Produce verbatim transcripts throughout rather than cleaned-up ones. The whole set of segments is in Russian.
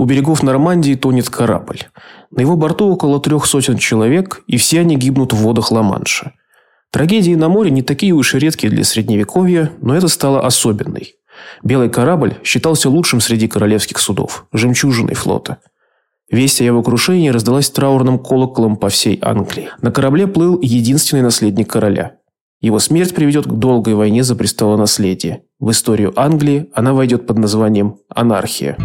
У берегов Нормандии тонет корабль. На его борту около трех сотен человек, и все они гибнут в водах Ла-Манша. Трагедии на море не такие уж и редкие для Средневековья, но это стало особенной. Белый корабль считался лучшим среди королевских судов, жемчужиной флота. Весть о его крушении раздалась траурным колоколом по всей Англии. На корабле плыл единственный наследник короля. Его смерть приведет к долгой войне за престолонаследие. В историю Англии она войдет под названием «Анархия».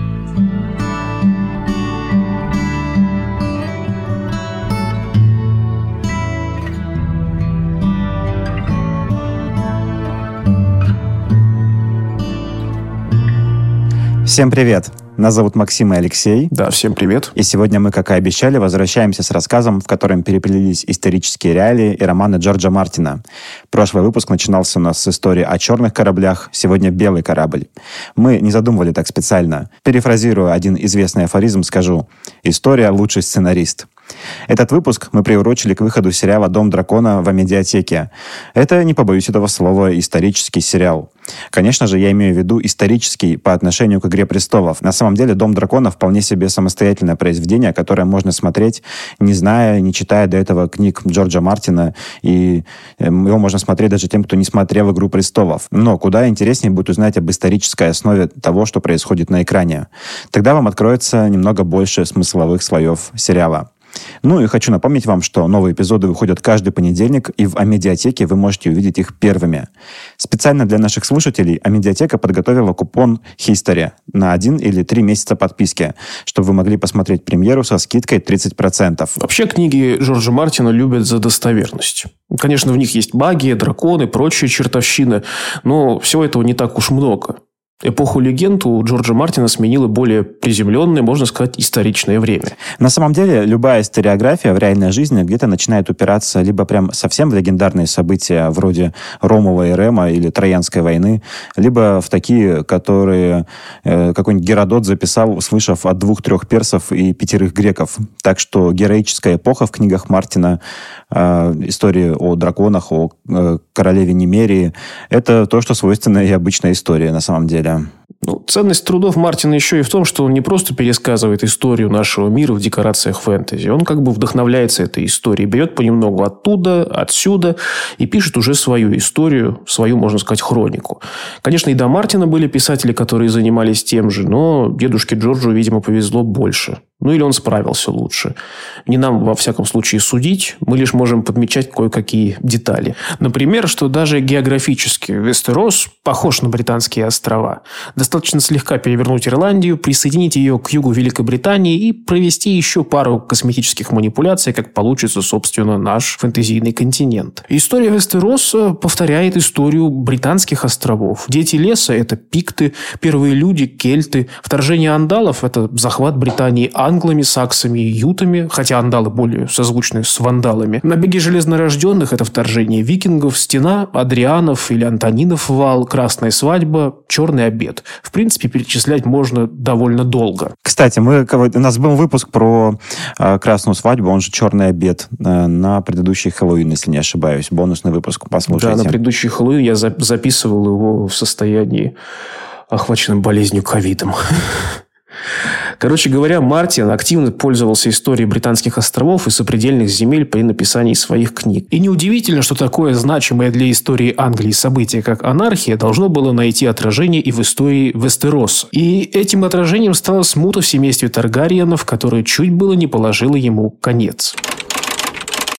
Всем привет! Нас зовут Максим и Алексей. Да, всем привет. И сегодня мы, как и обещали, возвращаемся с рассказом, в котором переплелись исторические реалии и романы Джорджа Мартина. Прошлый выпуск начинался у нас с истории о черных кораблях, сегодня белый корабль. Мы не задумывали так специально. Перефразируя один известный афоризм, скажу: «История – лучший сценарист». Этот выпуск мы приурочили к выходу сериала «Дом дракона» в Амедиатеке. Это, не побоюсь этого слова, исторический сериал. Конечно же, я имею в виду исторический по отношению к «Игре престолов». На самом деле, «Дом дракона» вполне себе самостоятельное произведение, которое можно смотреть, не зная, не читая до этого книг Джорджа Мартина. И его можно смотреть даже тем, кто не смотрел «Игру престолов». Но куда интереснее будет узнать об исторической основе того, что происходит на экране. Тогда вам откроется немного больше смысловых слоев сериала. Ну и хочу напомнить вам, что новые эпизоды выходят каждый понедельник, и в Амедиатеке вы можете увидеть их первыми. Специально для наших слушателей Амедиатека подготовила купон History на один или три месяца подписки, чтобы вы могли посмотреть премьеру со скидкой тридцать процентов. Вообще книги Джорджа Мартина любят за достоверность. Конечно, в них есть магия, драконы, прочая чертовщина, но всего этого не так уж много. Эпоху легенд у Джорджа Мартина сменило более приземленное, можно сказать, историчное время. На самом деле, любая историография в реальной жизни где-то начинает упираться либо прям совсем в легендарные события вроде Ромула и Рема или Троянской войны, либо в такие, которые э, какой-нибудь Геродот записал, услышав от двух-трех персов и пятерых греков. Так что героическая эпоха в книгах Мартина, э, истории о драконах, о э, королеве Немерии, это то, что свойственно и обычной истории на самом деле. Ну, ценность трудов Мартина еще и в том, что он не просто пересказывает историю нашего мира в декорациях фэнтези. Он как бы вдохновляется этой историей, берет понемногу оттуда, отсюда и пишет уже свою историю, свою, можно сказать, хронику. Конечно, и до Мартина были писатели, которые занимались тем же, но дедушке Джорджу, видимо, повезло больше. Ну, или он справился лучше. Не нам, во всяком случае, судить. Мы лишь можем подмечать кое-какие детали. Например, что даже географически Вестерос похож на британские острова. Достаточно слегка перевернуть Ирландию, присоединить ее к югу Великобритании и провести еще пару косметических манипуляций, как получится, собственно, наш фэнтезийный континент. История Вестероса повторяет историю британских островов. Дети леса – это пикты, первые люди – кельты. Вторжение андалов – это захват Британии – англами, саксами и ютами, хотя андалы более созвучны с вандалами. Набеги железнорожденных – это вторжение викингов, стена, Адрианов или Антонинов вал, красная свадьба, черный обед. В принципе, перечислять можно довольно долго. Кстати, мы, у нас был выпуск про э, красную свадьбу, он же черный обед, э, на предыдущий Хэллоуин, если не ошибаюсь. Бонусный выпуск, послушайте. Да, на предыдущий Хэллоуин я за- записывал его в состоянии, охваченном болезнью ковидом. Короче говоря, Мартин активно пользовался историей британских островов и сопредельных земель при написании своих книг. И неудивительно, что такое значимое для истории Англии событие, как анархия, должно было найти отражение и в истории Вестероса. И этим отражением стала смута в семействе Таргариенов, которая чуть было не положила ему конец.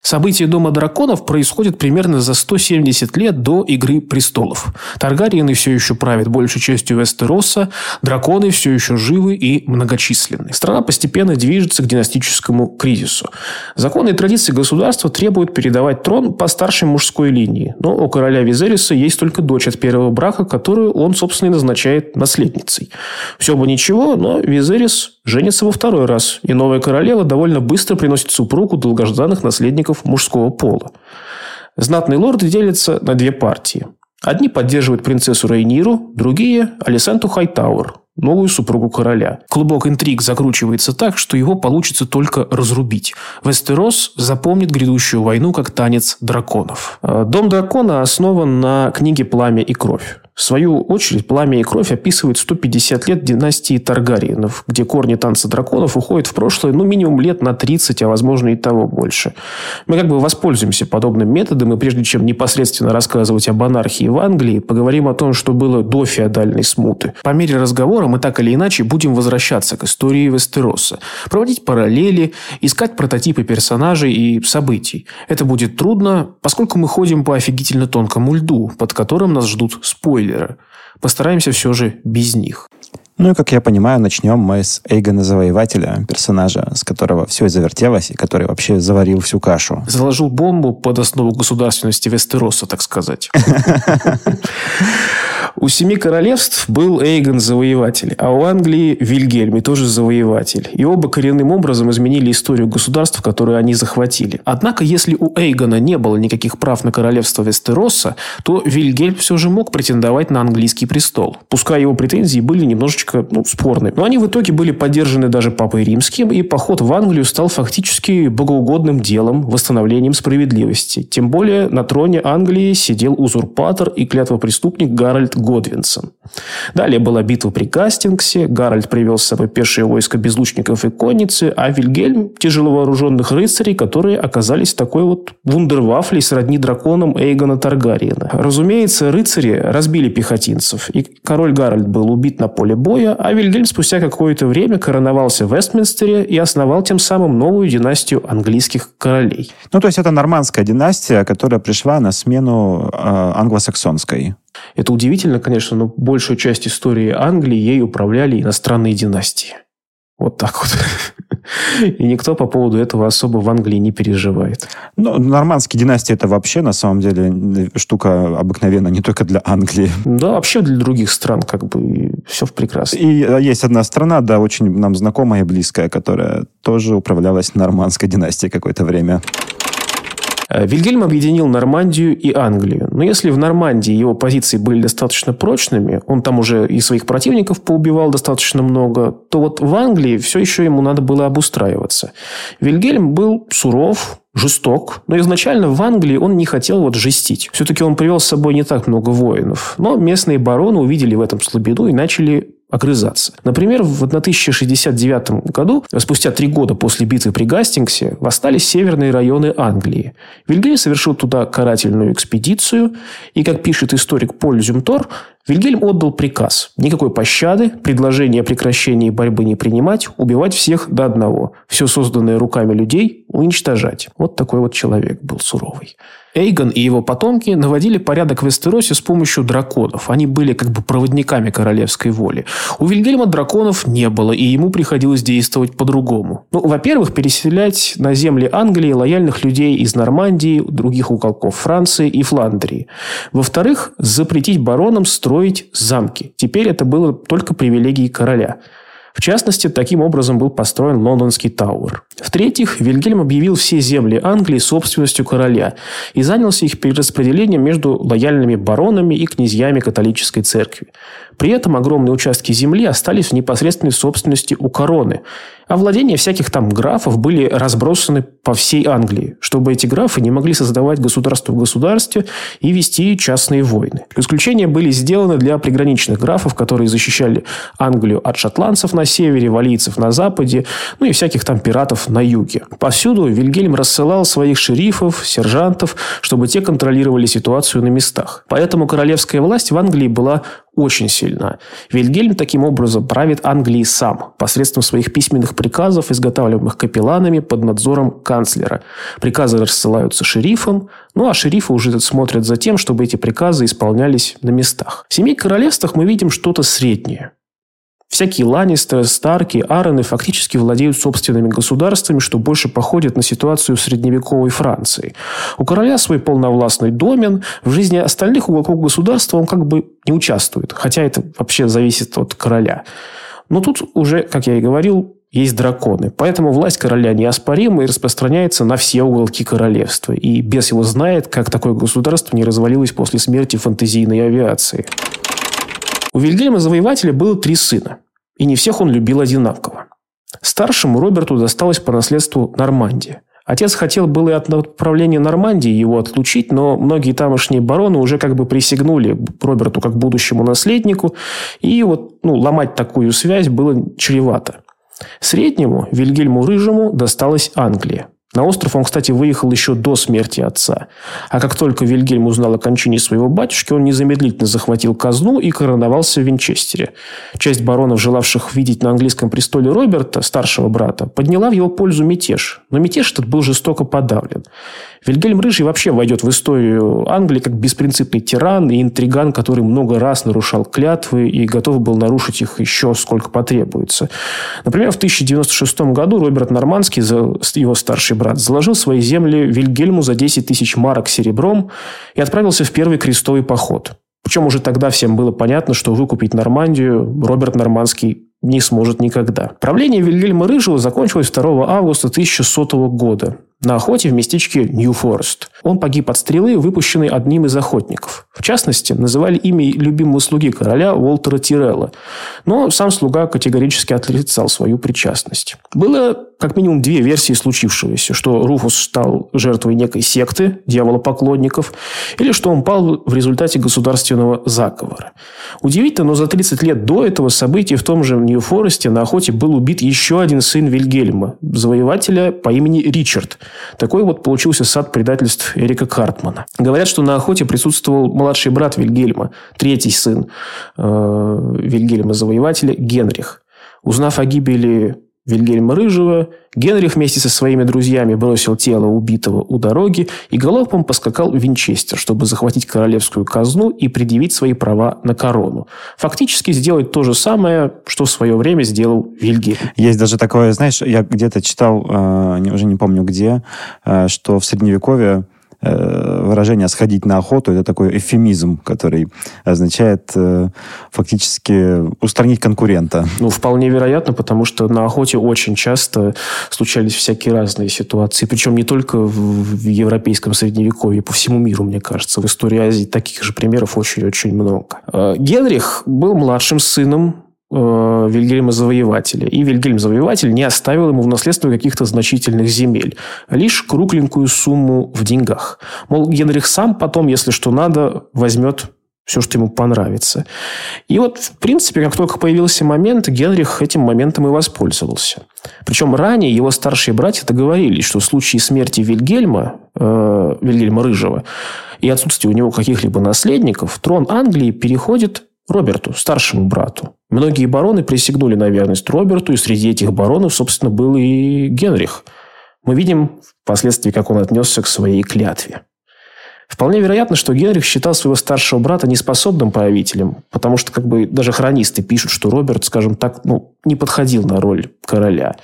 События Дома драконов происходят примерно за сто семьдесят лет до Игры престолов. Таргариены все еще правят большей частью Вестероса, драконы все еще живы и многочисленны. Страна постепенно движется к династическому кризису. Законы и традиции государства требуют передавать трон по старшей мужской линии, но у короля Визериса есть только дочь от первого брака, которую он, собственно, и назначает наследницей. Все бы ничего, но Визерис женится во второй раз, и новая королева довольно быстро приносит супругу долгожданных наследников мужского пола. Знатные лорды делятся на две партии. Одни поддерживают принцессу Рейниру, другие – Алисенту Хайтауэр, новую супругу короля. Клубок интриг закручивается так, что его получится только разрубить. Вестерос запомнит грядущую войну как танец драконов. Дом дракона основан на книге «Пламя и кровь». В свою очередь, «Пламя и кровь» описывает сто пятьдесят лет династии Таргариенов, где корни танца драконов уходят в прошлое ну минимум лет на тридцать, а возможно и того больше. Мы как бы воспользуемся подобным методом, и прежде чем непосредственно рассказывать об анархии в Англии, поговорим о том, что было до феодальной смуты. По мере разговора мы так или иначе будем возвращаться к истории Вестероса, проводить параллели, искать прототипы персонажей и событий. Это будет трудно, поскольку мы ходим по офигительно тонкому льду, под которым нас ждут спойлеры. Постараемся все же без них. Ну и, как я понимаю, начнем мы с Эйгона Завоевателя, персонажа, с которого все и завертелось, и который вообще заварил всю кашу. Заложил бомбу под основу государственности Вестероса, так сказать. У семи королевств был Эйгон Завоеватель, а у Англии Вильгельм, и тоже Завоеватель. И оба коренным образом изменили историю государств, которые они захватили. Однако, если у Эйгона не было никаких прав на королевство Вестероса, то Вильгельм все же мог претендовать на английский престол. Пускай его претензии были немножечко Ну, спорные. Но они в итоге были поддержаны даже Папой Римским, и поход в Англию стал фактически богоугодным делом, восстановлением справедливости. Тем более на троне Англии сидел узурпатор и клятвопреступник Гарольд Годвинсон. Далее была битва при Гастингсе, Гарольд привел с собой пешее войско безлучников и конницы, а Вильгельм – тяжеловооруженных рыцарей, которые оказались такой вот вундервафлей сродни драконам Эйгона Таргариена. Разумеется, рыцари разбили пехотинцев, и король Гарольд был убит на поле боя, а Вильгельм спустя какое-то время короновался в Вестминстере и основал тем самым новую династию английских королей. Ну, то есть, это нормандская династия, которая пришла на смену э, англосаксонской. Это удивительно, конечно, но большую часть истории Англии ей управляли иностранные династии. Вот так вот. И никто по поводу этого особо в Англии не переживает. Ну, нормандские династии – это вообще, на самом деле, штука обыкновенная не только для Англии. Да, вообще для других стран как бы все в прекрасно. И есть одна страна, да, очень нам знакомая и близкая, которая тоже управлялась нормандской династией какое-то время. Вильгельм объединил Нормандию и Англию. Но если в Нормандии его позиции были достаточно прочными, он там уже и своих противников поубивал достаточно много, то вот в Англии все еще ему надо было обустраиваться. Вильгельм был суров, жесток, но изначально в Англии он не хотел вот жестить. Все-таки он привел с собой не так много воинов. Но местные бароны увидели в этом слабину и начали огрызаться. Например, в тысяча шестьдесят девятом году, спустя три года после битвы при Гастингсе, восстали северные районы Англии. Вильгельм совершил туда карательную экспедицию, и, как пишет историк Поль Зюмтор, Вильгельм отдал приказ: никакой пощады, предложение о прекращении борьбы не принимать, убивать всех до одного, все созданное руками людей уничтожать. Вот такой вот человек был суровый. Эйгон и его потомки наводили порядок в Вестеросе с помощью драконов. Они были как бы проводниками королевской воли. У Вильгельма драконов не было, и ему приходилось действовать по-другому. Ну, во-первых, переселять на земли Англии лояльных людей из Нормандии, других уголков Франции и Фландрии. Во-вторых, запретить баронам строить замки. Теперь это было только привилегией короля. В частности, таким образом был построен Лондонский Тауэр. В-третьих, Вильгельм объявил все земли Англии собственностью короля и занялся их перераспределением между лояльными баронами и князьями католической церкви. При этом огромные участки земли остались в непосредственной собственности у короны, а владения всяких там графов были разбросаны по всей Англии, чтобы эти графы не могли создавать государство в государстве и вести частные войны. Исключения были сделаны для приграничных графов, которые защищали Англию от шотландцев на севере, валийцев на западе, ну и всяких там пиратов на юге. Повсюду Вильгельм рассылал своих шерифов, сержантов, чтобы те контролировали ситуацию на местах. Поэтому королевская власть в Англии была очень сильна. Вильгельм таким образом правит Англией сам, посредством своих письменных приказов, изготавливаемых капелланами под надзором канцлера. Приказы рассылаются шерифам, ну а шерифы уже смотрят за тем, чтобы эти приказы исполнялись на местах. В семи королевствах мы видим что-то среднее. Всякие Ланнистеры, Старки, Арены фактически владеют собственными государствами, что больше походит на ситуацию в средневековой Франции. У короля свой полновластный домен, в жизни остальных уголков государства он как бы не участвует, хотя это вообще зависит от короля. Но тут уже, как я и говорил, есть драконы. Поэтому власть короля неоспорима и распространяется на все уголки королевства. И бес его знает, как такое государство не развалилось после смерти фэнтезийной авиации. У Вильгельма Завоевателя было три сына, и не всех он любил одинаково. Старшему Роберту досталась по наследству Нормандия, Отец хотел было и от управления Нормандии его отлучить, но многие тамошние бароны уже как бы присягнули Роберту как будущему наследнику, и вот ну, ломать такую связь было чревато. Среднему, Вильгельму Рыжему, досталась Англия. На остров он, кстати, выехал еще до смерти отца. А как только Вильгельм узнал о кончине своего батюшки, он незамедлительно захватил казну и короновался в Винчестере. Часть баронов, желавших видеть на английском престоле Роберта, старшего брата, подняла в его пользу мятеж. Но мятеж этот был жестоко подавлен. Вильгельм Рыжий вообще войдет в историю Англии как беспринципный тиран и интриган, который много раз нарушал клятвы и готов был нарушить их еще сколько потребуется. Например, в тысяча девяносто шестом году Роберт Нормандский, его старший брат, заложил свои земли Вильгельму за десять тысяч марок серебром и отправился в первый крестовый поход. Причем уже тогда всем было понятно, что выкупить Нормандию Роберт Нормандский не сможет никогда. Правление Вильгельма Рыжего закончилось второго августа тысяча сотого года на охоте в местечке Нью-Форест. Он погиб от стрелы, выпущенной одним из охотников. В частности, называли имя любимого слуги короля Уолтера Тирелла, но сам слуга категорически отрицал свою причастность. Было как минимум две версии случившегося, что Руфус стал жертвой некой секты дьяволопоклонников или что он пал в результате государственного заговора. Удивительно, но за тридцать лет до этого события в том же Нью-Форесте на охоте был убит еще один сын Вильгельма, завоевателя по имени Ричард. Такой вот получился сад предательств Эрика Картмана. Говорят, что на охоте присутствовал младший брат Вильгельма, третий сын Вильгельма Завоевателя, Генрих. Узнав о гибели Вильгельма Рыжего, Генрих вместе со своими друзьями бросил тело убитого у дороги и галопом поскакал в Винчестер, чтобы захватить королевскую казну и предъявить свои права на корону. Фактически сделать то же самое, что в свое время сделал Вильгельм. Есть даже такое, знаешь, я где-то читал, уже не помню где, что в Средневековье выражение «сходить на охоту» — это такой эвфемизм, который означает э, фактически устранить конкурента. Ну, вполне вероятно, потому что на охоте очень часто случались всякие разные ситуации. Причем не только в, в европейском средневековье, по всему миру, мне кажется. В истории Азии таких же примеров очень-очень много. Э, Генрих был младшим сыном Вильгельма Завоевателя. И Вильгельм Завоеватель не оставил ему в наследство каких-то значительных земель. Лишь кругленькую сумму в деньгах. Мол, Генрих сам потом, если что надо, возьмет все, что ему понравится. И вот, в принципе, как только появился момент, Генрих этим моментом и воспользовался. Причем ранее его старшие братья договорились, что в случае смерти Вильгельма, э, Вильгельма Рыжего и отсутствия у него каких-либо наследников, трон Англии переходит Роберту, старшему брату. Многие бароны присягнули на верность Роберту, и среди этих баронов, собственно, был и Генрих. Мы видим впоследствии, как он отнесся к своей клятве. Вполне вероятно, что Генрих считал своего старшего брата неспособным правителем, потому что как бы даже хронисты пишут, что Роберт, скажем так, ну, не подходил на роль короля.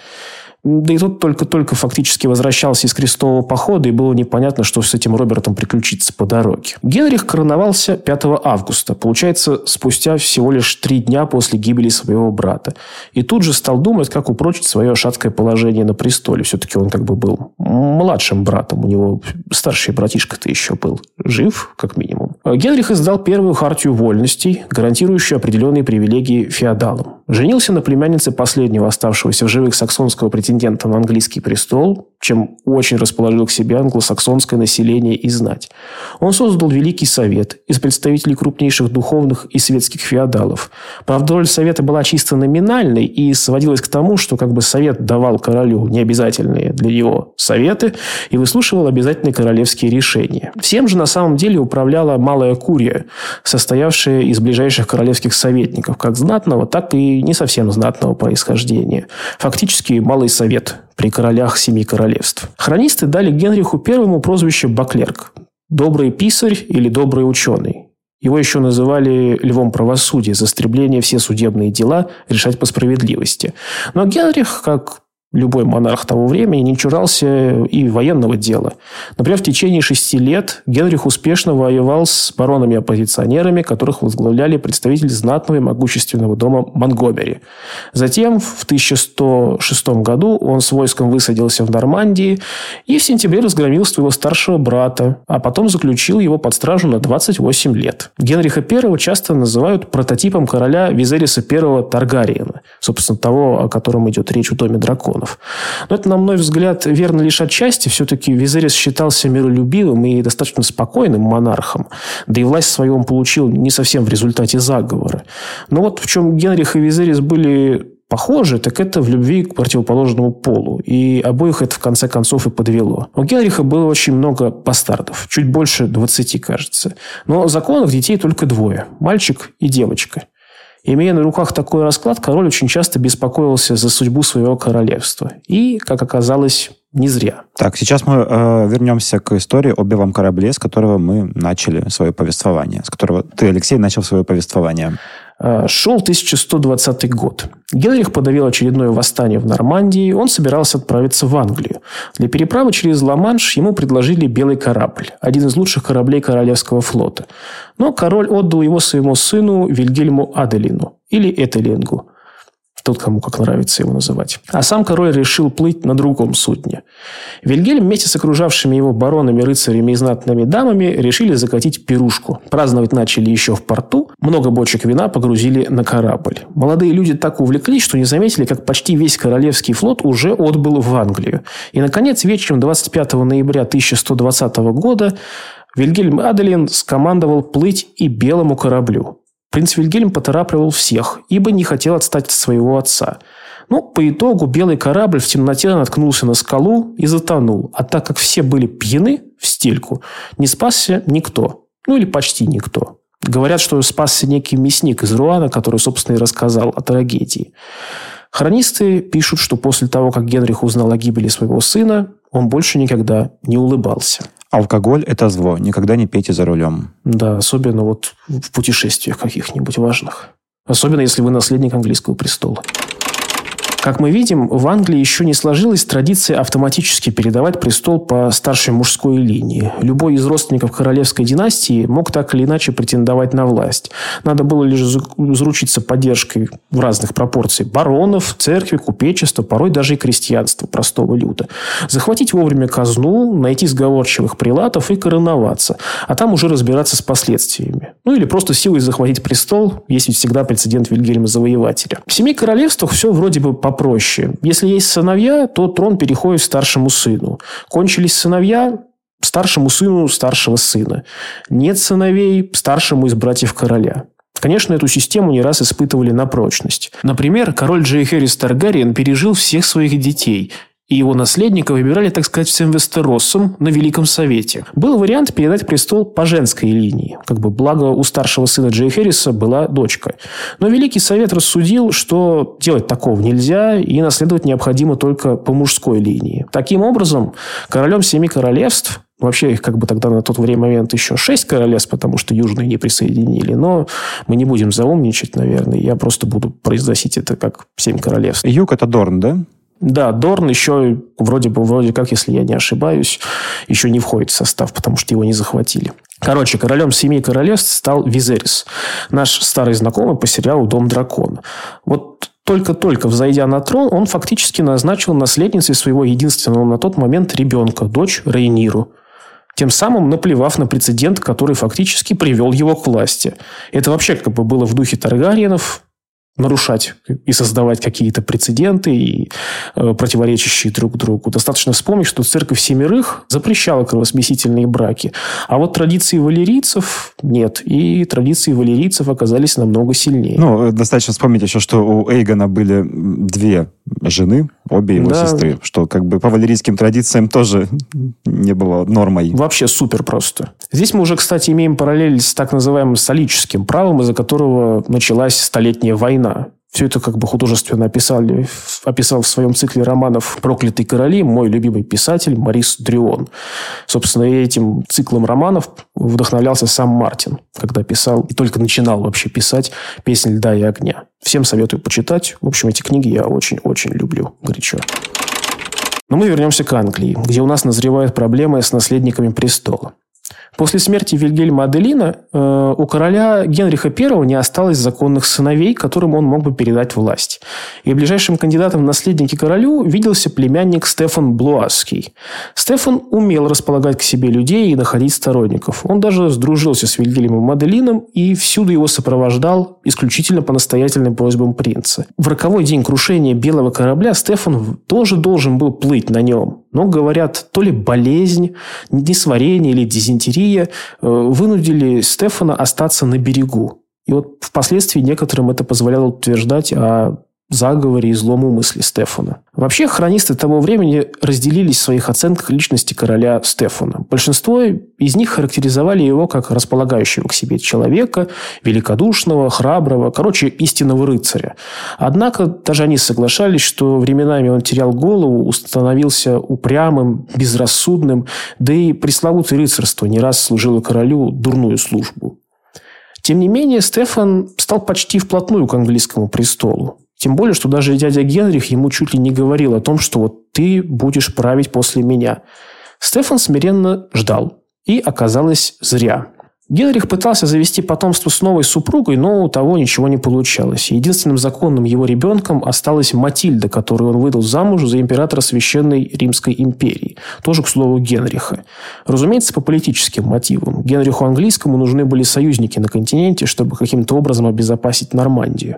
Да и тот только-только фактически возвращался из крестового похода, и было непонятно, что с этим Робертом приключится по дороге. Генрих короновался пятого августа, получается, спустя всего лишь три дня после гибели своего брата. И тут же стал думать, как упрочить свое шаткое положение на престоле. Все-таки он как бы был младшим братом, у него старший братишка-то еще был жив, как минимум. Генрих издал первую хартию вольностей, гарантирующую определенные привилегии феодалам. Женился на племяннице последнего оставшегося в живых саксонского претендента на английский престол, чем очень расположил к себе англосаксонское население и знать. Он создал Великий Совет из представителей крупнейших духовных и светских феодалов. Правда, роль Совета была чисто номинальной и сводилась к тому, что как бы Совет давал королю необязательные для него советы и выслушивал обязательные королевские решения. Всем же на самом деле управляла малая курия, состоявшая из ближайших королевских советников, как знатного, так и не совсем знатного происхождения. Фактически малый совет при королях семи королевств. Хронисты дали Генриху Первому прозвище Баклерк – добрый писарь или добрый ученый. Его еще называли львом правосудия за стремление все судебные дела решать по справедливости. Но Генрих, как любой монарх того времени, не чурался и военного дела. Например, в течение шести лет Генрих успешно воевал с баронами-оппозиционерами, которых возглавляли представители знатного и могущественного дома Монгомери. Затем, в тысяча сто шестом году, он с войском высадился в Нормандии и в сентябре разгромил своего старшего брата, а потом заключил его под стражу на двадцать восемь лет. Генриха Первого часто называют прототипом короля Визериса Первого Таргариена, собственно, того, о котором идет речь в Доме дракона. драконов. Но это, на мой взгляд, верно лишь отчасти. Все-таки Визерис считался миролюбивым и достаточно спокойным монархом. Да и власть свою он получил не совсем в результате заговора. Но вот в чем Генрих и Визерис были похоже, так это в любви к противоположному полу. И обоих это, в конце концов, и подвело. У Генриха было очень много бастардов. Чуть больше двадцати, кажется. Но законных детей только двое. Мальчик и девочка. Имея на руках такой расклад, король очень часто беспокоился за судьбу своего королевства. И, как оказалось, не зря. Так, сейчас мы э, вернемся к истории о белом корабле, с которого мы начали свое повествование. С которого ты, Алексей, начал свое повествование. Шел тысяча сто двадцатый год. Генрих подавил очередное восстание в Нормандии. Он собирался отправиться в Англию. Для переправы через Ла-Манш ему предложили белый корабль. Один из лучших кораблей королевского флота. Но король отдал его своему сыну Вильгельму Аделину. Или Этелингу. Тот, кому как нравится его называть. А сам король решил плыть на другом судне. Вильгельм вместе с окружавшими его баронами, рыцарями и знатными дамами решили закатить пирушку. Праздновать начали еще в порту. Много бочек вина погрузили на корабль. Молодые люди так увлеклись, что не заметили, как почти весь королевский флот уже отбыл в Англию. И, наконец, вечером двадцать пятого ноября тысяча сто двадцатого года Вильгельм Аделин скомандовал плыть и белому кораблю. Принц Вильгельм поторапливал всех, ибо не хотел отстать от своего отца. Но по итогу белый корабль в темноте наткнулся на скалу и затонул. А так как все были пьяны в стельку, не спасся никто. Ну или почти никто. Говорят, что спасся некий мясник из Руана, который, собственно, и рассказал о трагедии. Хронисты пишут, что после того, как Генрих узнал о гибели своего сына, он больше никогда не улыбался. Алкоголь – это зло. Никогда не пейте за рулем. Да, особенно вот в путешествиях каких-нибудь важных. Особенно, если вы наследник английского престола. Как мы видим, в Англии еще не сложилась традиция автоматически передавать престол по старшей мужской линии. Любой из родственников королевской династии мог так или иначе претендовать на власть. Надо было лишь заручиться поддержкой в разных пропорциях баронов, церкви, купечества, порой даже и крестьянства, простого люда. Захватить вовремя казну, найти сговорчивых прилатов и короноваться. А там уже разбираться с последствиями. Ну или просто силой захватить престол, есть ведь всегда прецедент Вильгельма Завоевателя. В семи королевствах все вроде бы по проще. Если есть сыновья, то трон переходит старшему сыну. Кончились сыновья – старшему сыну старшего сына. Нет сыновей – старшему из братьев короля. Конечно, эту систему не раз испытывали на прочность. Например, король Джейхерис Таргариен пережил всех своих детей – и его наследника выбирали, так сказать, всем Вестеросом на Великом Совете. Был вариант передать престол по женской линии. Как бы благо у старшего сына Джейхериса была дочка. Но Великий Совет рассудил, что делать такого нельзя, и наследовать необходимо только по мужской линии. Таким образом, королем семи королевств, вообще их как бы тогда на тот время момент еще шесть королевств, потому что южные не присоединили. Но мы не будем заумничать, наверное. Я просто буду произносить это как семь королевств. Юг – это Дорн, да? Да, Дорн еще вроде бы, вроде как, если я не ошибаюсь, еще не входит в состав, потому что его не захватили. Короче, королем семи королевств стал Визерис. Наш старый знакомый по сериалу «Дом дракона». Вот только-только взойдя на трон, он фактически назначил наследницей своего единственного на тот момент ребенка, дочь Рейниру. Тем самым наплевав на прецедент, который фактически привел его к власти. Это вообще как бы было в духе Таргариенов. Нарушать и создавать какие-то прецеденты, и, э, противоречащие друг другу. Достаточно вспомнить, что церковь Семерых запрещала кровосмесительные браки. А вот традиции валерийцев нет. И традиции валерийцев оказались намного сильнее. Ну, достаточно вспомнить еще, что у Эйгона были две жены, обе его да. сестры. Что как бы по валерийским традициям тоже не было нормой. Вообще супер просто. Здесь мы уже, кстати, имеем параллель с так называемым солическим правом, из-за которого началась столетняя война. Все это как бы художественно описали, описал в своем цикле романов «Проклятые короли» мой любимый писатель Морис Дрюон. Собственно, этим циклом романов вдохновлялся сам Мартин, когда писал и только начинал вообще писать «Песни льда и огня». Всем советую почитать. В общем, эти книги я очень-очень люблю горячо. Но мы вернемся к Англии, где у нас назревают проблемы с наследниками престола. После смерти Вильгельма Аделина э, у короля Генриха Первого не осталось законных сыновей, которым он мог бы передать власть. И ближайшим кандидатом в наследники королю виделся племянник Стефан Блуаский. Стефан умел располагать к себе людей и находить сторонников. Он даже сдружился с Вильгельмом Аделином и всюду его сопровождал исключительно по настоятельным просьбам принца. В роковой день крушения белого корабля Стефан тоже должен был плыть на нем. Но, говорят, то ли болезнь, несварение или дизентерия вынудили Стефана остаться на берегу. И вот впоследствии некоторым это позволяло утверждать о заговоре и злом умысле Стефана. Вообще, хронисты того времени разделились в своих оценках личности короля Стефана. Большинство из них характеризовали его как располагающего к себе человека, великодушного, храброго, короче, истинного рыцаря. Однако, даже они соглашались, что временами он терял голову, становился упрямым, безрассудным, да и пресловутое рыцарство не раз служило королю дурную службу. Тем не менее, Стефан стал почти вплотную к английскому престолу. Тем более, что даже дядя Генрих ему чуть ли не говорил о том, что вот ты будешь править после меня. Стефан смиренно ждал. И оказалось зря. Генрих пытался завести потомство с новой супругой, но у того ничего не получалось. Единственным законным его ребенком осталась Матильда, которую он выдал замуж за императора Священной Римской империи. Тоже, к слову, Генриха. Разумеется, по политическим мотивам. Генриху Английскому нужны были союзники на континенте, чтобы каким-то образом обезопасить Нормандию.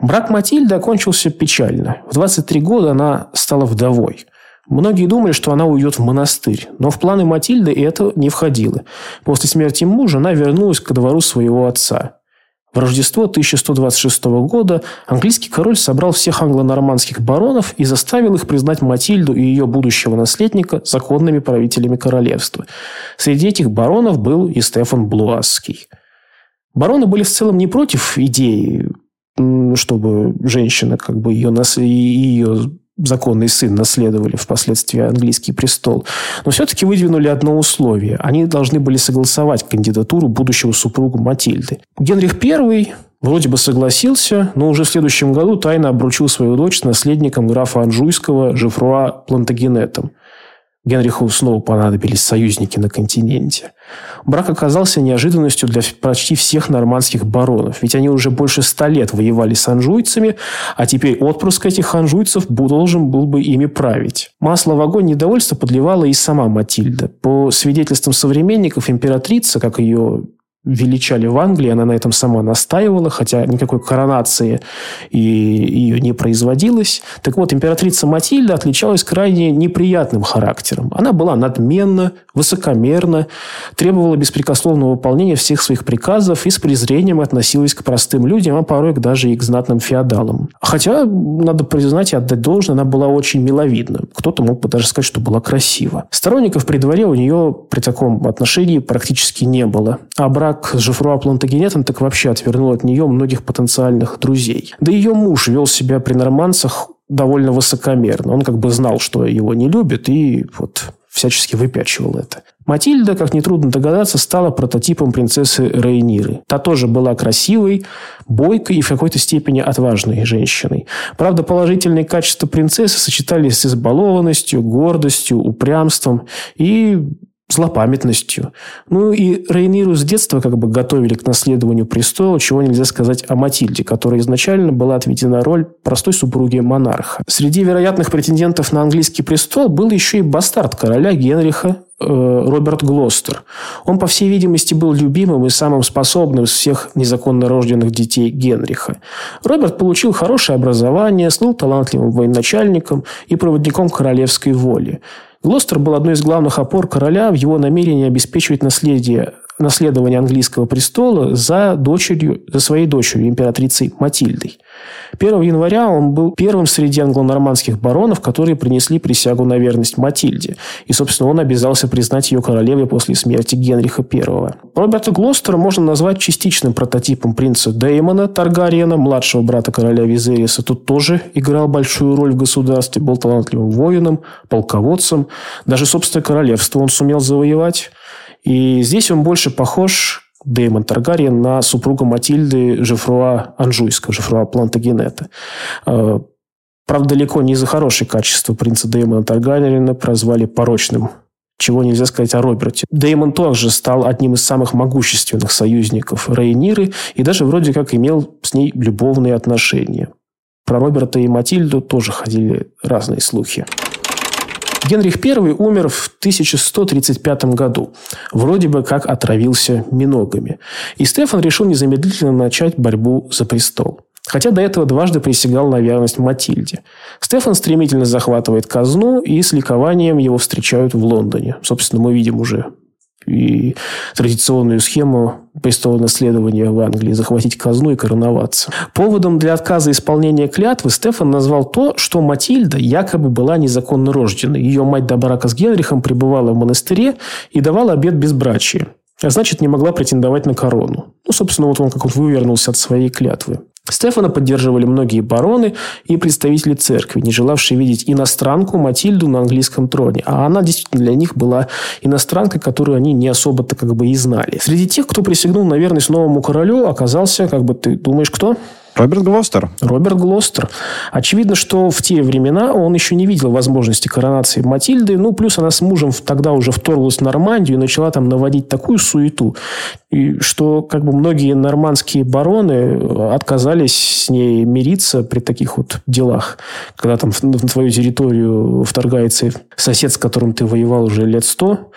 Брак Матильды окончился печально. В двадцать три года она стала вдовой. Многие думали, что она уйдет в монастырь. Но в планы Матильды это не входило. После смерти мужа она вернулась ко двору своего отца. В Рождество тысяча сто двадцать шестого года английский король собрал всех англо-нормандских баронов и заставил их признать Матильду и ее будущего наследника законными правителями королевства. Среди этих баронов был и Стефан Блуаский. Бароны были в целом не против идеи, чтобы женщина, как бы ее, нас... ее законный сын наследовали впоследствии английский престол. Но все-таки выдвинули одно условие. Они должны были согласовать кандидатуру будущего супруга Матильды. Генрих Первый вроде бы согласился, но уже в следующем году тайно обручил свою дочь с наследником графа Анжуйского Жоффруа Плантагенетом. Генриху снова понадобились союзники на континенте. Брак оказался неожиданностью для почти всех нормандских баронов. Ведь они уже больше ста лет воевали с анжуйцами, а теперь отпрыск этих анжуйцев должен был бы ими править. Масло в огонь недовольства подливала и сама Матильда. По свидетельствам современников, императрица, как ее величали в Англии, она на этом сама настаивала, хотя никакой коронации и ее не производилось. Так вот, императрица Матильда отличалась крайне неприятным характером. Она была надменна, высокомерна, требовала беспрекословного выполнения всех своих приказов и с презрением относилась к простым людям, а порой даже и к знатным феодалам. Хотя, надо признать и отдать должное, она была очень миловидна. Кто-то мог бы даже сказать, что была красива. Сторонников при дворе у нее при таком отношении практически не было. А брак с Жоффруа Плантагенетом так вообще отвернул от нее многих потенциальных друзей. Да ее муж вел себя при нормандцах довольно высокомерно. Он как бы знал, что его не любят, и вот всячески выпячивал это. Матильда, как нетрудно догадаться, стала прототипом принцессы Рейниры. Та тоже была красивой, бойкой и в какой-то степени отважной женщиной. Правда, положительные качества принцессы сочетались с избалованностью, гордостью, упрямством и злопамятностью. Ну и Рейниру с детства как бы готовили к наследованию престола, чего нельзя сказать о Матильде, которая изначально была отведена роль простой супруги монарха. Среди вероятных претендентов на английский престол был еще и бастард короля Генриха Роберт Глостер. Он, по всей видимости, был любимым и самым способным из всех незаконно рожденных детей Генриха. Роберт получил хорошее образование, слыл талантливым военачальником и проводником королевской воли. Глостер был одной из главных опор короля в его намерении обеспечивать наследие, наследование английского престола за, дочерью, за своей дочерью, императрицей Матильдой. первого января он был первым среди англо-нормандских баронов, которые принесли присягу на верность Матильде. И, собственно, он обязался признать ее королевой после смерти Генриха Первого. Роберта Глостера можно назвать частичным прототипом принца Дэймона Таргариена, младшего брата короля Визериса. Тут тоже играл большую роль в государстве, был талантливым воином, полководцем. Даже собственное королевство он сумел завоевать. И здесь он больше похож, Дэймон Таргариен, на супруга Матильды Жоффруа Анжуйского, Жоффруа Плантагенета. Правда, далеко не из-за хорошие качества принца Дэймона Таргариена прозвали порочным чего нельзя сказать о Роберте. Дэймон также стал одним из самых могущественных союзников Рейниры и даже вроде как имел с ней любовные отношения. Про Роберта и Матильду тоже ходили разные слухи. Генрих Первый умер в тысяча сто тридцать пятом году, вроде бы как отравился миногами. И Стефан решил незамедлительно начать борьбу за престол. Хотя до этого дважды присягал на верность Матильде. Стефан стремительно захватывает казну, и с ликованием его встречают в Лондоне. Собственно, мы видим уже и традиционную схему престолонаследования в Англии – захватить казну и короноваться. Поводом для отказа исполнения клятвы Стефан назвал то, что Матильда якобы была незаконно рожденной. Ее мать до брака с Генрихом пребывала в монастыре и давала обет безбрачия, а значит, не могла претендовать на корону. Ну, собственно, вот он как вот вывернулся от своей клятвы. Стефана поддерживали многие бароны и представители церкви, не желавшие видеть иностранку Матильду на английском троне. А она действительно для них была иностранкой, которую они не особо-то как бы и знали. Среди тех, кто присягнул на верность новому королю, оказался, как бы ты думаешь, кто? Роберт Глостер. Роберт Глостер. Очевидно, что в те времена он еще не видел возможности коронации Матильды. Ну, плюс она с мужем тогда уже вторглась в Нормандию и начала там наводить такую суету, что как бы многие нормандские бароны отказались с ней мириться при таких вот делах. Когда там на твою территорию вторгается сосед, с которым ты воевал уже лет сто,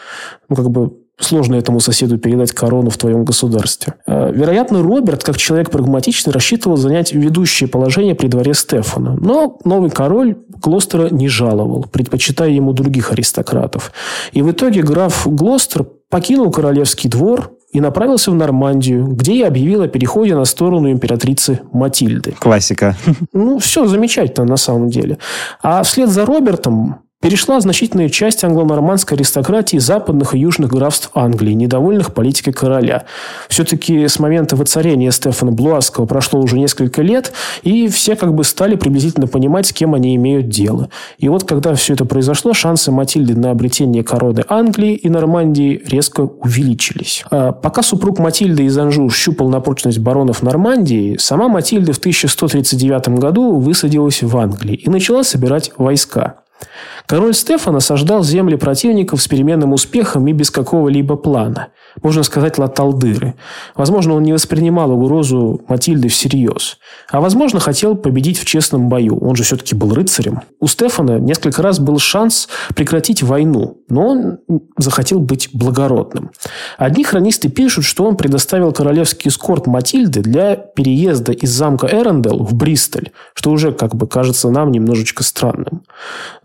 ну, как бы... сложно этому соседу передать корону в твоем государстве. Вероятно, Роберт, как человек прагматичный, рассчитывал занять ведущее положение при дворе Стефана. Но новый король Глостера не жаловал, предпочитая ему других аристократов. И в итоге граф Глостер покинул королевский двор и направился в Нормандию, где и объявил о переходе на сторону императрицы Матильды. Классика. Ну, все замечательно на самом деле. А вслед за Робертом перешла значительная часть англо-нормандской аристократии западных и южных графств Англии, недовольных политикой короля. Все-таки с момента воцарения Стефана Блуаского прошло уже несколько лет, и все как бы стали приблизительно понимать, с кем они имеют дело. И вот когда все это произошло, шансы Матильды на обретение короны Англии и Нормандии резко увеличились. А пока супруг Матильды из Анжу щупал на прочность баронов Нормандии, сама Матильда в тысяча сто тридцать девятом году высадилась в Англии и начала собирать войска. Король Стефан осаждал земли противников с переменным успехом и без какого-либо плана. Можно сказать, латал дыры. Возможно, он не воспринимал угрозу Матильды всерьез. А возможно, хотел победить в честном бою. Он же все-таки был рыцарем. У Стефана несколько раз был шанс прекратить войну. Но он захотел быть благородным. Одни хронисты пишут, что он предоставил королевский эскорт Матильды для переезда из замка Эрендел в Бристоль. Что уже, как бы, кажется нам немножечко странным.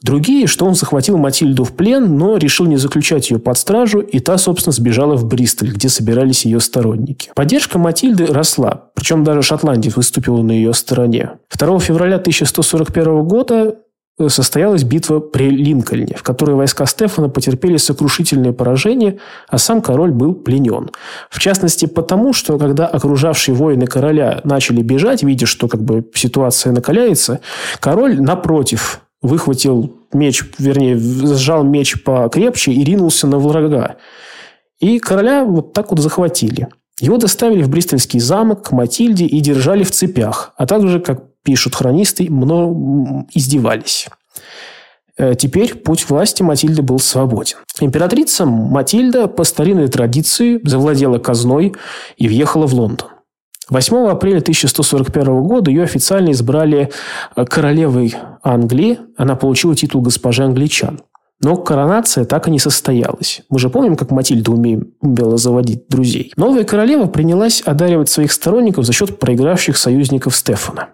Другие, что он захватил Матильду в плен, но решил не заключать ее под стражу, и та, собственно, сбежала в Бристоль, где собирались ее сторонники. Поддержка Матильды росла, причем даже Шотландия выступила на ее стороне. второго февраля тысяча сто сорок первого года состоялась битва при Линкольне, в которой войска Стефана потерпели сокрушительное поражение, а сам король был пленен. В частности, потому, что когда окружавшие воины короля начали бежать, видя, что как бы ситуация накаляется, король, напротив, выхватил меч, вернее, сжал меч покрепче и ринулся на врага. И короля вот так вот захватили. Его доставили в Бристольский замок к Матильде и держали в цепях. А также, как пишут хронисты, много издевались. Теперь путь власти Матильды был свободен. Императрица Матильда по старинной традиции завладела казной и въехала в Лондон. восьмого апреля тысяча сто сорок первого года ее официально избрали королевой Англии. Она получила титул госпожи англичан. Но коронация так и не состоялась. Мы же помним, как Матильда умела заводить друзей. Новая королева принялась одаривать своих сторонников за счет проигравших союзников Стефана.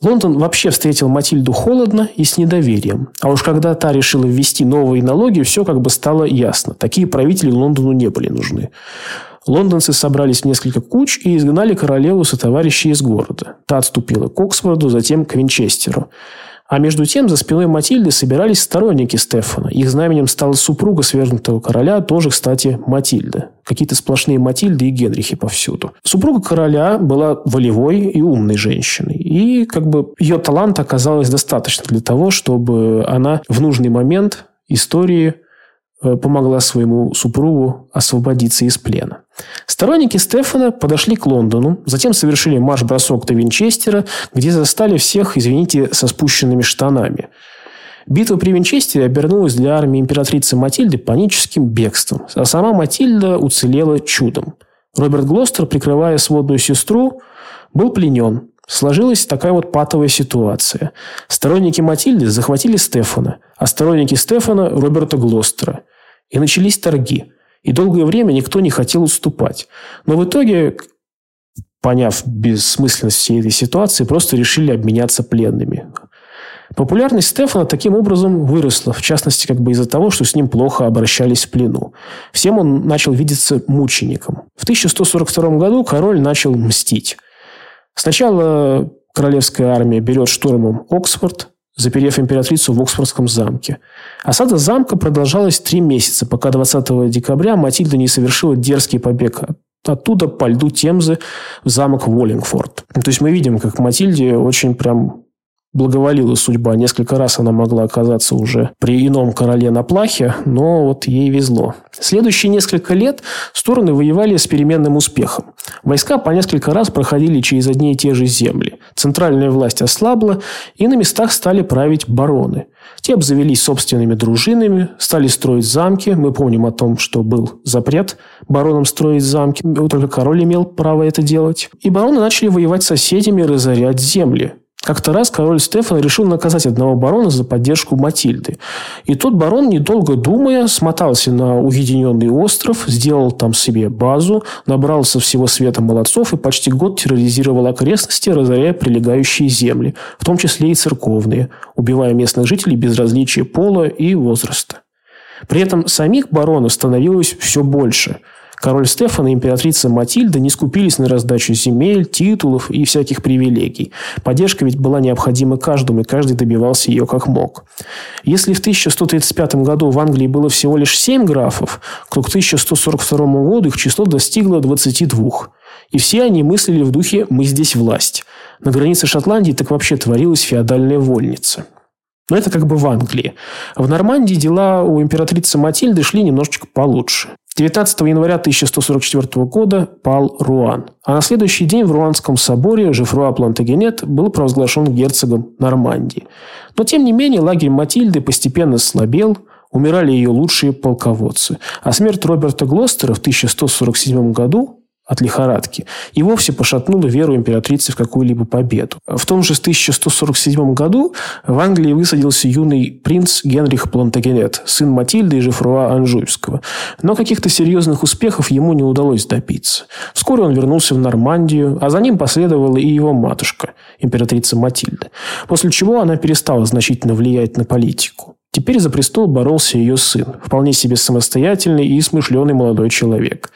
Лондон вообще встретил Матильду холодно и с недоверием. А уж когда та решила ввести новые налоги, все как бы стало ясно. Такие правители Лондону не были нужны. Лондонцы собрались в несколько куч и изгнали королеву сотоварищей из города. Та отступила к Оксфорду, затем к Винчестеру. А между тем, за спиной Матильды собирались сторонники Стефана. Их знаменем стала супруга свергнутого короля, тоже, кстати, Матильда. Какие-то сплошные Матильды и Генрихи повсюду. Супруга короля была волевой и умной женщиной. И как бы ее таланта оказалось достаточно для того, чтобы она в нужный момент истории помогла своему супругу освободиться из плена. Сторонники Стефана подошли к Лондону, затем совершили марш-бросок до Винчестера, где застали всех, извините, со спущенными штанами. Битва при Винчестере обернулась для армии императрицы Матильды паническим бегством, а сама Матильда уцелела чудом. Роберт Глостер, прикрывая сводную сестру, был пленен. Сложилась такая вот патовая ситуация. Сторонники Матильды захватили Стефана, а сторонники Стефана – Роберта Глостера. И начались торги. И долгое время никто не хотел уступать. Но в итоге, поняв бессмысленность всей этой ситуации, просто решили обменяться пленными. Популярность Стефана таким образом выросла, в частности, как бы из-за того, что с ним плохо обращались в плену. Всем он начал видеться мучеником. В тысяча сто сорок втором году король начал мстить. Сначала королевская армия берет штурмом Оксфорд, заперев императрицу в Оксфордском замке. Осада замка продолжалась три месяца, пока двадцатого декабря Матильда не совершила дерзкий побег оттуда по льду Темзы в замок Уоллингфорд. То есть, мы видим, как Матильде очень прям благоволила судьба. Несколько раз она могла оказаться уже при ином короле на плахе, но вот ей везло. Следующие несколько лет стороны воевали с переменным успехом. Войска по несколько раз проходили через одни и те же земли. Центральная власть ослабла, и на местах стали править бароны. Те обзавелись собственными дружинами, стали строить замки. Мы помним о том, что был запрет баронам строить замки. Только король имел право это делать. И бароны начали воевать с соседями и разорять земли. Как-то раз король Стефан решил наказать одного барона за поддержку Матильды. И тот барон, недолго думая, смотался на уединенный остров, сделал там себе базу, набрался всего света молодцов и почти год терроризировал окрестности, разоряя прилегающие земли, в том числе и церковные, убивая местных жителей без различия пола и возраста. При этом самих баронов становилось все больше. Король Стефан и императрица Матильда не скупились на раздачу земель, титулов и всяких привилегий. Поддержка ведь была необходима каждому, и каждый добивался ее как мог. Если в тысяча сто тридцать пятом году в Англии было всего лишь семь графов, то к тысяча сто сорок второму году их число достигло двадцати двух. И все они мыслили в духе «мы здесь власть». На границе Шотландии так вообще творилась феодальная вольница. Но это как бы в Англии. В Нормандии дела у императрицы Матильды шли немножечко получше. девятнадцатого января тысяча сто сорок четвертого года пал Руан. А на следующий день в Руанском соборе Жоффруа Плантагенет был провозглашен герцогом Нормандии. Но, тем не менее, лагерь Матильды постепенно слабел, умирали ее лучшие полководцы. А смерть Роберта Глостера в тысяча сто сорок седьмом году от лихорадки и вовсе пошатнула веру императрицы в какую-либо победу. В том же тысяча сто сорок седьмом году в Англии высадился юный принц Генрих Плантагенет, сын Матильды и Жофруа Анжуйского. Но каких-то серьезных успехов ему не удалось добиться. Вскоре он вернулся в Нормандию, а за ним последовала и его матушка, императрица Матильда. После чего она перестала значительно влиять на политику. Теперь за престол боролся ее сын, вполне себе самостоятельный и смышленый молодой человек.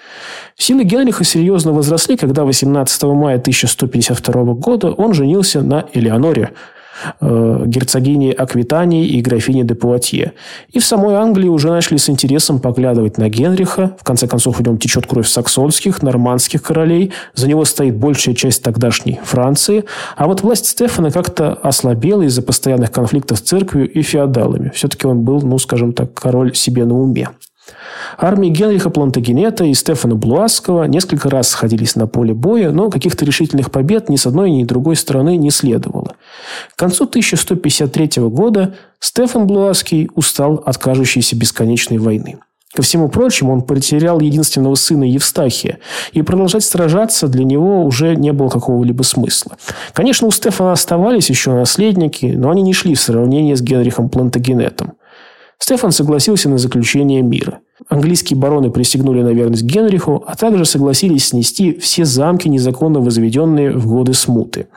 Силы Генриха серьезно возросли, когда восемнадцатого мая тысяча сто пятьдесят второго года он женился на Элеоноре, э, герцогине Аквитании и графине де Пуатье. И в самой Англии уже начали с интересом поглядывать на Генриха. В конце концов, в нем течет кровь саксонских, нормандских королей. За него стоит большая часть тогдашней Франции. А вот власть Стефана как-то ослабела из-за постоянных конфликтов с церковью и феодалами. Все-таки он был, ну, скажем так, король себе на уме. Армии Генриха Плантагенета и Стефана Блуаского несколько раз сходились на поле боя, но каких-то решительных побед ни с одной, ни с другой стороны не следовало. К концу тысяча сто пятьдесят третьего года Стефан Блуаский устал от кажущейся бесконечной войны. Ко всему прочему, он потерял единственного сына Евстахия, и продолжать сражаться для него уже не было какого-либо смысла. Конечно, у Стефана оставались еще наследники, но они не шли в сравнение с Генрихом Плантагенетом. Стефан согласился на заключение мира. Английские бароны присягнули на верность Генриху, а также согласились снести все замки, незаконно возведенные в годы смуты.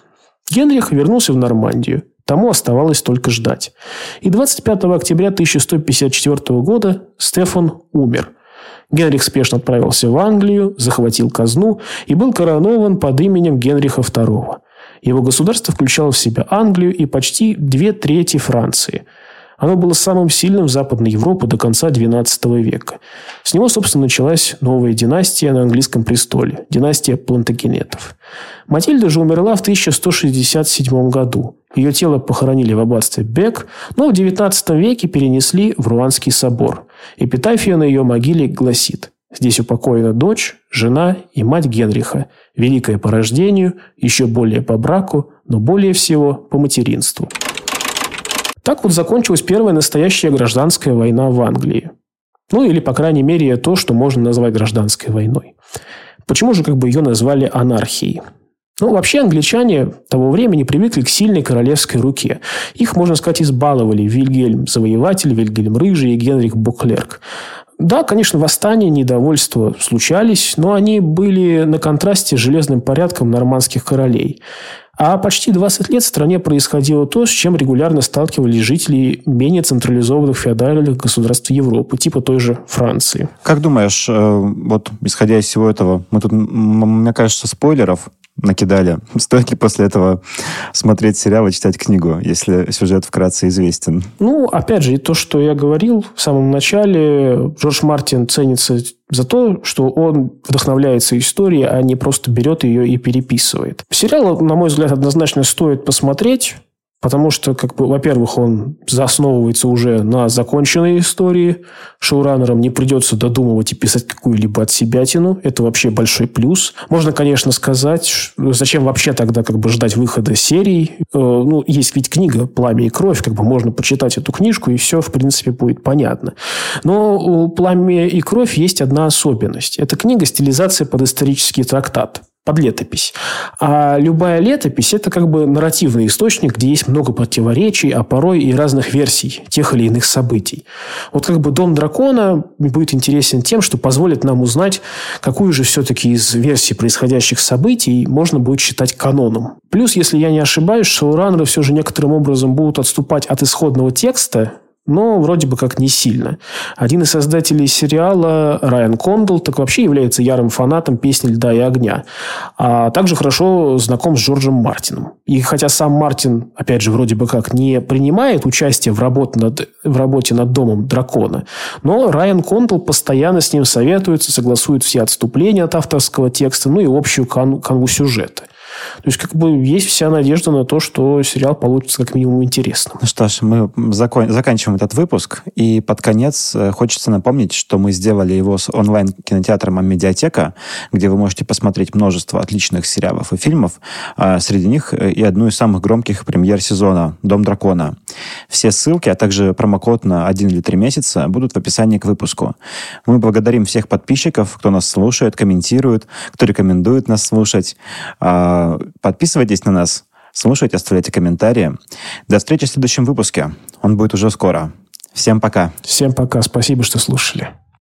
Генрих вернулся в Нормандию. Тому оставалось только ждать. И двадцать пятого октября тысяча сто пятьдесят четвертого года Стефан умер. Генрих спешно отправился в Англию, захватил казну и был коронован под именем Генриха второго. Его государство включало в себя Англию и почти две трети Франции. Оно было самым сильным в Западной Европе до конца двенадцатого века. С него, собственно, началась новая династия на английском престоле – династия Плантагенетов. Матильда же умерла в тысяча сто шестьдесят седьмом году. Ее тело похоронили в аббатстве Бек, но в девятнадцатом веке перенесли в Руанский собор. Эпитафия на ее могиле гласит: «Здесь упокоена дочь, жена и мать Генриха, великая по рождению, еще более по браку, но более всего по материнству». Так вот закончилась первая настоящая гражданская война в Англии. Ну, или, по крайней мере, то, что можно назвать гражданской войной. Почему же как бы ее назвали анархией? Ну, вообще, англичане того времени привыкли к сильной королевской руке. Их, можно сказать, избаловали Вильгельм Завоеватель, Вильгельм Рыжий и Генрих Боклерк. Да, конечно, восстания, недовольства случались, но они были на контрасте с железным порядком нормандских королей. А почти двадцать лет в стране происходило то, с чем регулярно сталкивались жители менее централизованных феодальных государств Европы, типа той же Франции. Как думаешь, вот исходя из всего этого, мы тут, мне кажется, спойлеров накидали. Стоит ли после этого смотреть сериал и читать книгу, если сюжет вкратце известен? Ну, опять же, и то, что я говорил в самом начале, Джордж Мартин ценится за то, что он вдохновляется историей, а не просто берет ее и переписывает. Сериал, на мой взгляд, однозначно стоит посмотреть, потому что, как бы, во-первых, он заосновывается уже на законченной истории. Шоураннерам не придется додумывать и писать какую-либо отсебятину. Это вообще большой плюс. Можно, конечно, сказать, зачем вообще тогда как бы ждать выхода серий. Ну, есть ведь книга «Пламя и кровь». Как бы можно почитать эту книжку, и все, в принципе, будет понятно. Но у «Пламя и кровь» есть одна особенность. Эта книга – стилизация под исторический трактат. Под летопись. А любая летопись – это как бы нарративный источник, где есть много противоречий, а порой и разных версий тех или иных событий. Вот как бы «Дом дракона» будет интересен тем, что позволит нам узнать, какую же все-таки из версий происходящих событий можно будет считать каноном. Плюс, если я не ошибаюсь, шоураннеры все же некоторым образом будут отступать от исходного текста, но вроде бы как не сильно. Один из создателей сериала, Райан Кондал, так вообще является ярым фанатом «Песни льда и огня», а также хорошо знаком с Джорджем Мартином. И хотя сам Мартин, опять же, вроде бы как не принимает участие в работе над, в работе над «Домом дракона», но Райан Кондал постоянно с ним советуется, согласует все отступления от авторского текста, ну и общую кан- канву сюжета. То есть, как бы, есть вся надежда на то, что сериал получится как минимум интересным. Ну что ж, мы закон... заканчиваем этот выпуск. И под конец хочется напомнить, что мы сделали его с онлайн-кинотеатром «Амедиатека», где вы можете посмотреть множество отличных сериалов и фильмов. А среди них и одну из самых громких премьер сезона «Дом дракона». Все ссылки, а также промокод на один или три месяца будут в описании к выпуску. Мы благодарим всех подписчиков, кто нас слушает, комментирует, кто рекомендует нас слушать. Подписывайтесь на нас, слушайте, оставляйте комментарии. До встречи в следующем выпуске. Он будет уже скоро. Всем пока. Всем пока. Спасибо, что слушали.